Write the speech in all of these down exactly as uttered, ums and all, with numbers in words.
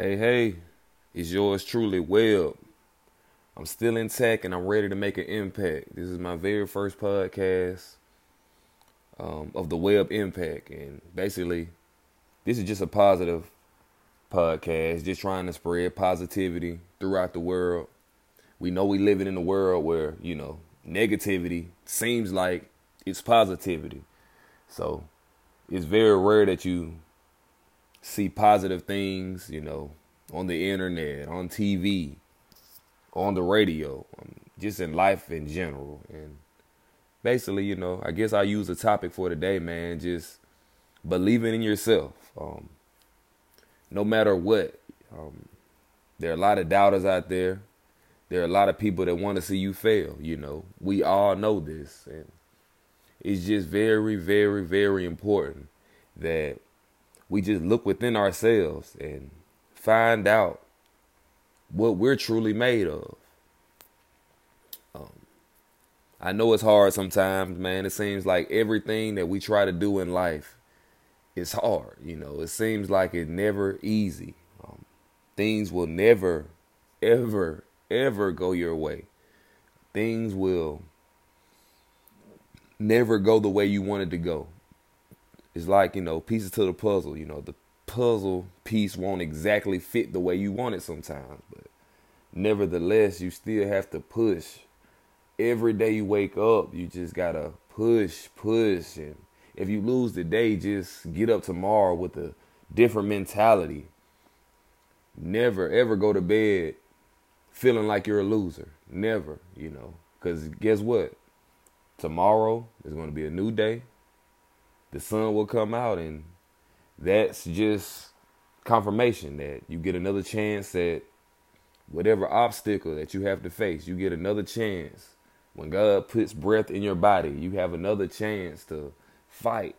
Hey, hey, it's yours truly, Webb. I'm still intact and I'm ready to make an impact. This is my very first podcast um, of the Webb Impact. And basically, this is just a positive podcast, just trying to spread positivity throughout the world. We know we living in a world where, you know, negativity seems like it's positivity. So it's very rare that you see positive things, you know, on the internet, on T V, on the radio, just in life in general. And basically, you know, I guess I use a topic for today, man, just believing in yourself. Um, no matter what, um, there are a lot of doubters out there. There are a lot of people that want to see you fail, you know. We all know this. And it's just very, very, very important that we just look within ourselves and find out what we're truly made of. Um, I know it's hard sometimes, man. It seems like everything that we try to do in life is hard. You know, it seems like it's never easy. Um, things will never, ever, ever go your way. Things will never go the way you wanted to go. It's like, you know, pieces to the puzzle. You know, the puzzle piece won't exactly fit the way you want it sometimes. But nevertheless, you still have to push. Every day you wake up, you just got to push, push. And if you lose the day, just get up tomorrow with a different mentality. Never, ever go to bed feeling like you're a loser. Never, you know, because guess what? Tomorrow is going to be a new day. The sun will come out, and that's just confirmation that you get another chance at whatever obstacle that you have to face. You get another chance. When God puts breath in your body, you have another chance to fight.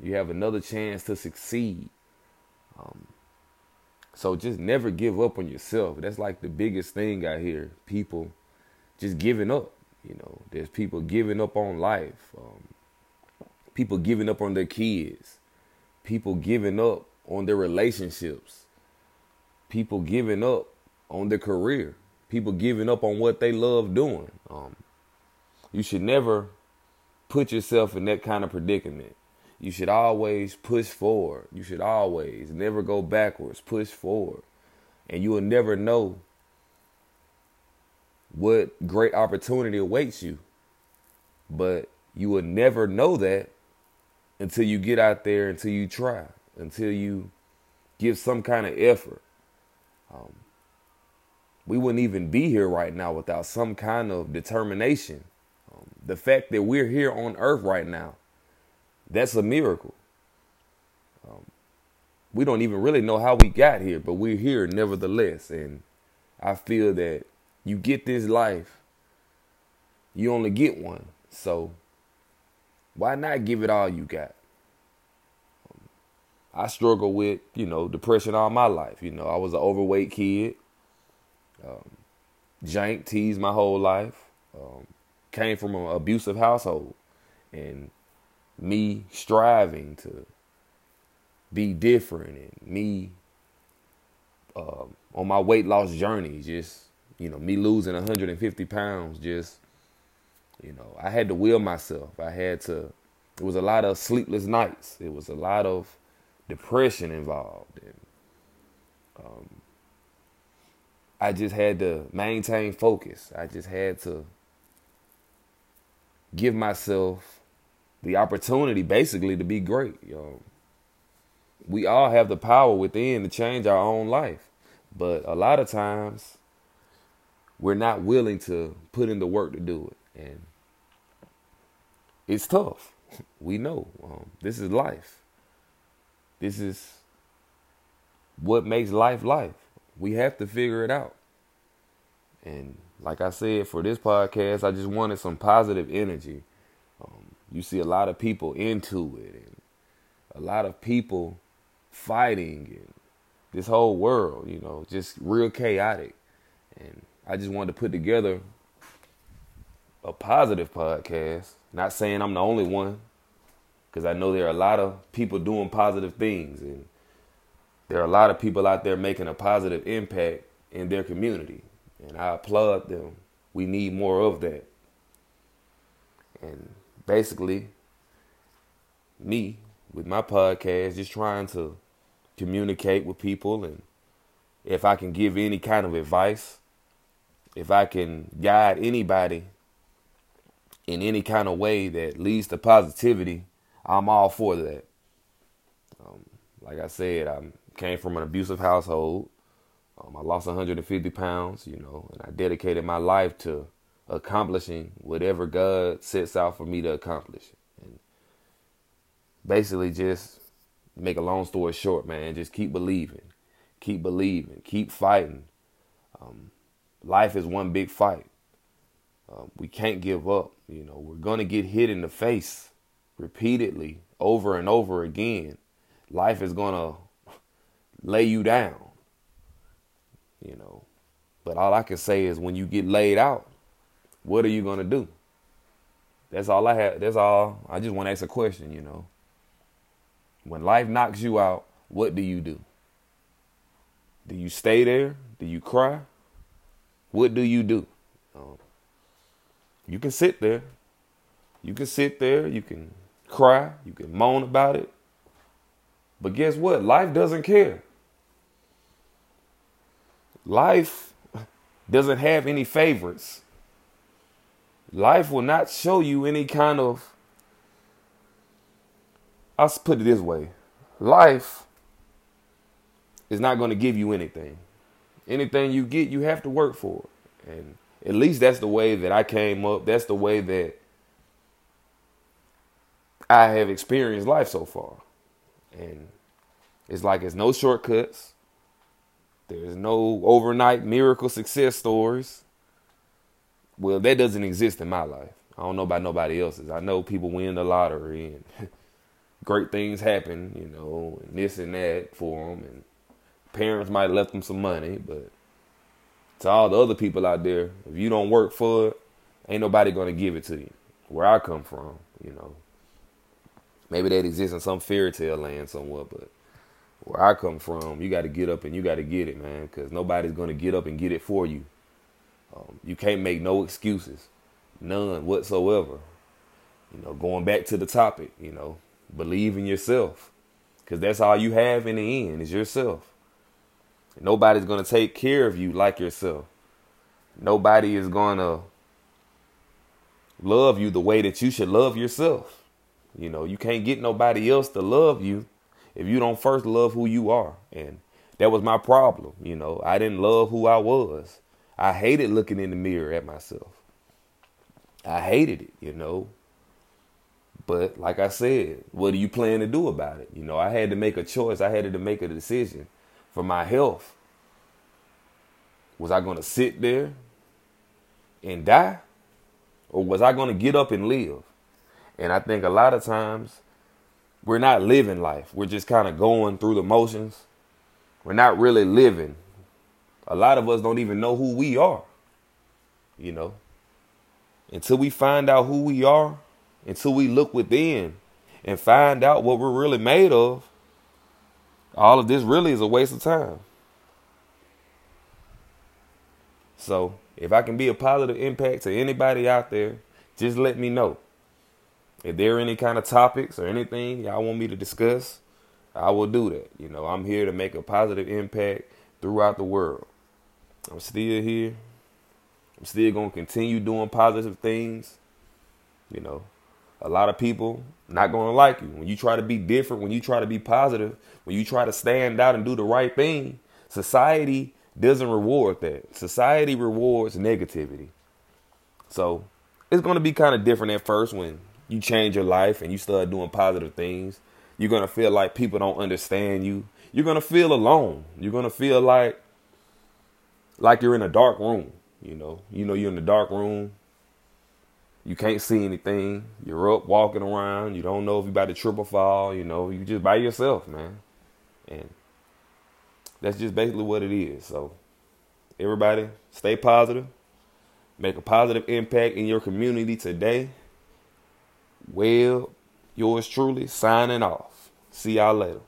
You have another chance to succeed. Um, so just never give up on yourself. That's like the biggest thing I hear. People just giving up. You know, there's people giving up on life. Um, People giving up on their kids. People giving up on their relationships. People giving up on their career. People giving up on what they love doing. Um, you should never put yourself in that kind of predicament. You should always push forward. You should always never go backwards. Push forward. And you will never know what great opportunity awaits you. But you will never know that until you get out there, until you try, until you give some kind of effort. Um, we wouldn't even be here right now without some kind of determination. Um, the fact that we're here on earth right now, that's a miracle. Um, we don't even really know how we got here, but we're here nevertheless. And I feel that you get this life, you only get one. So why not give it all you got? Um, I struggle with, you know, depression all my life. You know, I was an overweight kid. Um, jank, teased my whole life. Um, came from an abusive household. And me striving to be different and me uh, on my weight loss journey, just, you know, me losing one hundred fifty pounds, just, you know, I had to will myself. I had to, it was a lot of sleepless nights. It was a lot of depression involved. And, um, I just had to maintain focus. I just had to give myself the opportunity basically to be great. You know, we all have the power within to change our own life. But a lot of times we're not willing to put in the work to do it. And it's tough. We know um, this is life. This is what makes life life. We have to figure it out. And like I said, for this podcast, I just wanted some positive energy. Um, you see a lot of people into it and a lot of people fighting and this whole world, you know, just real chaotic. And I just wanted to put together a positive podcast. Not saying I'm the only one, because I know there are a lot of people doing positive things, and there are a lot of people out there making a positive impact in their community, and I applaud them. We need more of that. And basically, me, with my podcast, just trying to communicate with people, and if I can give any kind of advice, if I can guide anybody in any kind of way that leads to positivity, I'm all for that. Um, like I said, I came from an abusive household. Um, I lost one hundred fifty pounds, you know, and I dedicated my life to accomplishing whatever God sets out for me to accomplish. And basically, just make a long story short, man, just keep believing, keep believing, keep fighting. Um, life is one big fight. Um, we can't give up. You know, we're going to get hit in the face repeatedly, over and over again. Life is going to lay you down. You know, but all I can say is when you get laid out, what are you going to do? That's all I have. That's all. I just want to ask a question, you know. When life knocks you out, what do you do? Do you stay there? Do you cry? What do you do? Um, you can sit there. You can sit there. You can cry. You can moan about it. But guess what? Life doesn't care. Life doesn't have any favorites. Life will not show you any kind of, I'll put it this way. Life is not going to give you anything. Anything you get, you have to work for it. And at least that's the way that I came up. That's the way that I have experienced life so far. And it's like it's no shortcuts. There's no overnight miracle success stories. Well, that doesn't exist in my life. I don't know about nobody else's. I know people win the lottery and great things happen, you know, and this and that for them. And parents might have left them some money, but to all the other people out there, if you don't work for it, ain't nobody going to give it to you. Where I come from, you know, maybe that exists in some fairy tale land somewhere, but where I come from, you got to get up and you got to get it, man, because nobody's going to get up and get it for you. Um, you can't make no excuses, none whatsoever. You know, going back to the topic, you know, believe in yourself, because that's all you have in the end is yourself. Nobody's going to take care of you like yourself. Nobody is going to love you the way that you should love yourself. You know, you can't get nobody else to love you if you don't first love who you are. And that was my problem. You know, I didn't love who I was. I hated looking in the mirror at myself. I hated it, you know. But like I said, what are you planning to do about it? You know, I had to make a choice. I had to make a decision for my health. Was I going to sit there and die? Or was I going to get up and live? And I think a lot of times, we're not living life. We're just kind of going through the motions. We're not really living. A lot of us don't even know who we are, you know. Until we find out who we are, until we look within and find out what we're really made of, all of this really is a waste of time. So if I can be a positive impact to anybody out there, just let me know. If there are any kind of topics or anything y'all want me to discuss, I will do that. You know, I'm here to make a positive impact throughout the world. I'm still here. I'm still going to continue doing positive things. You know, a lot of people not going to like you. When you try to be different, when you try to be positive, when you try to stand out and do the right thing, society doesn't reward that. Society rewards negativity. So it's going to be kind of different at first when you change your life and you start doing positive things. You're going to feel like people don't understand you. You're going to feel alone. You're going to feel like like you're in a dark room. You know, you know, you're in a dark room. You can't see anything. You're up walking around. You don't know if you're about to trip or fall. You know, you just by yourself, man. And that's just basically what it is. So everybody stay positive. Make a positive impact in your community today. Well, yours truly signing off. See y'all later.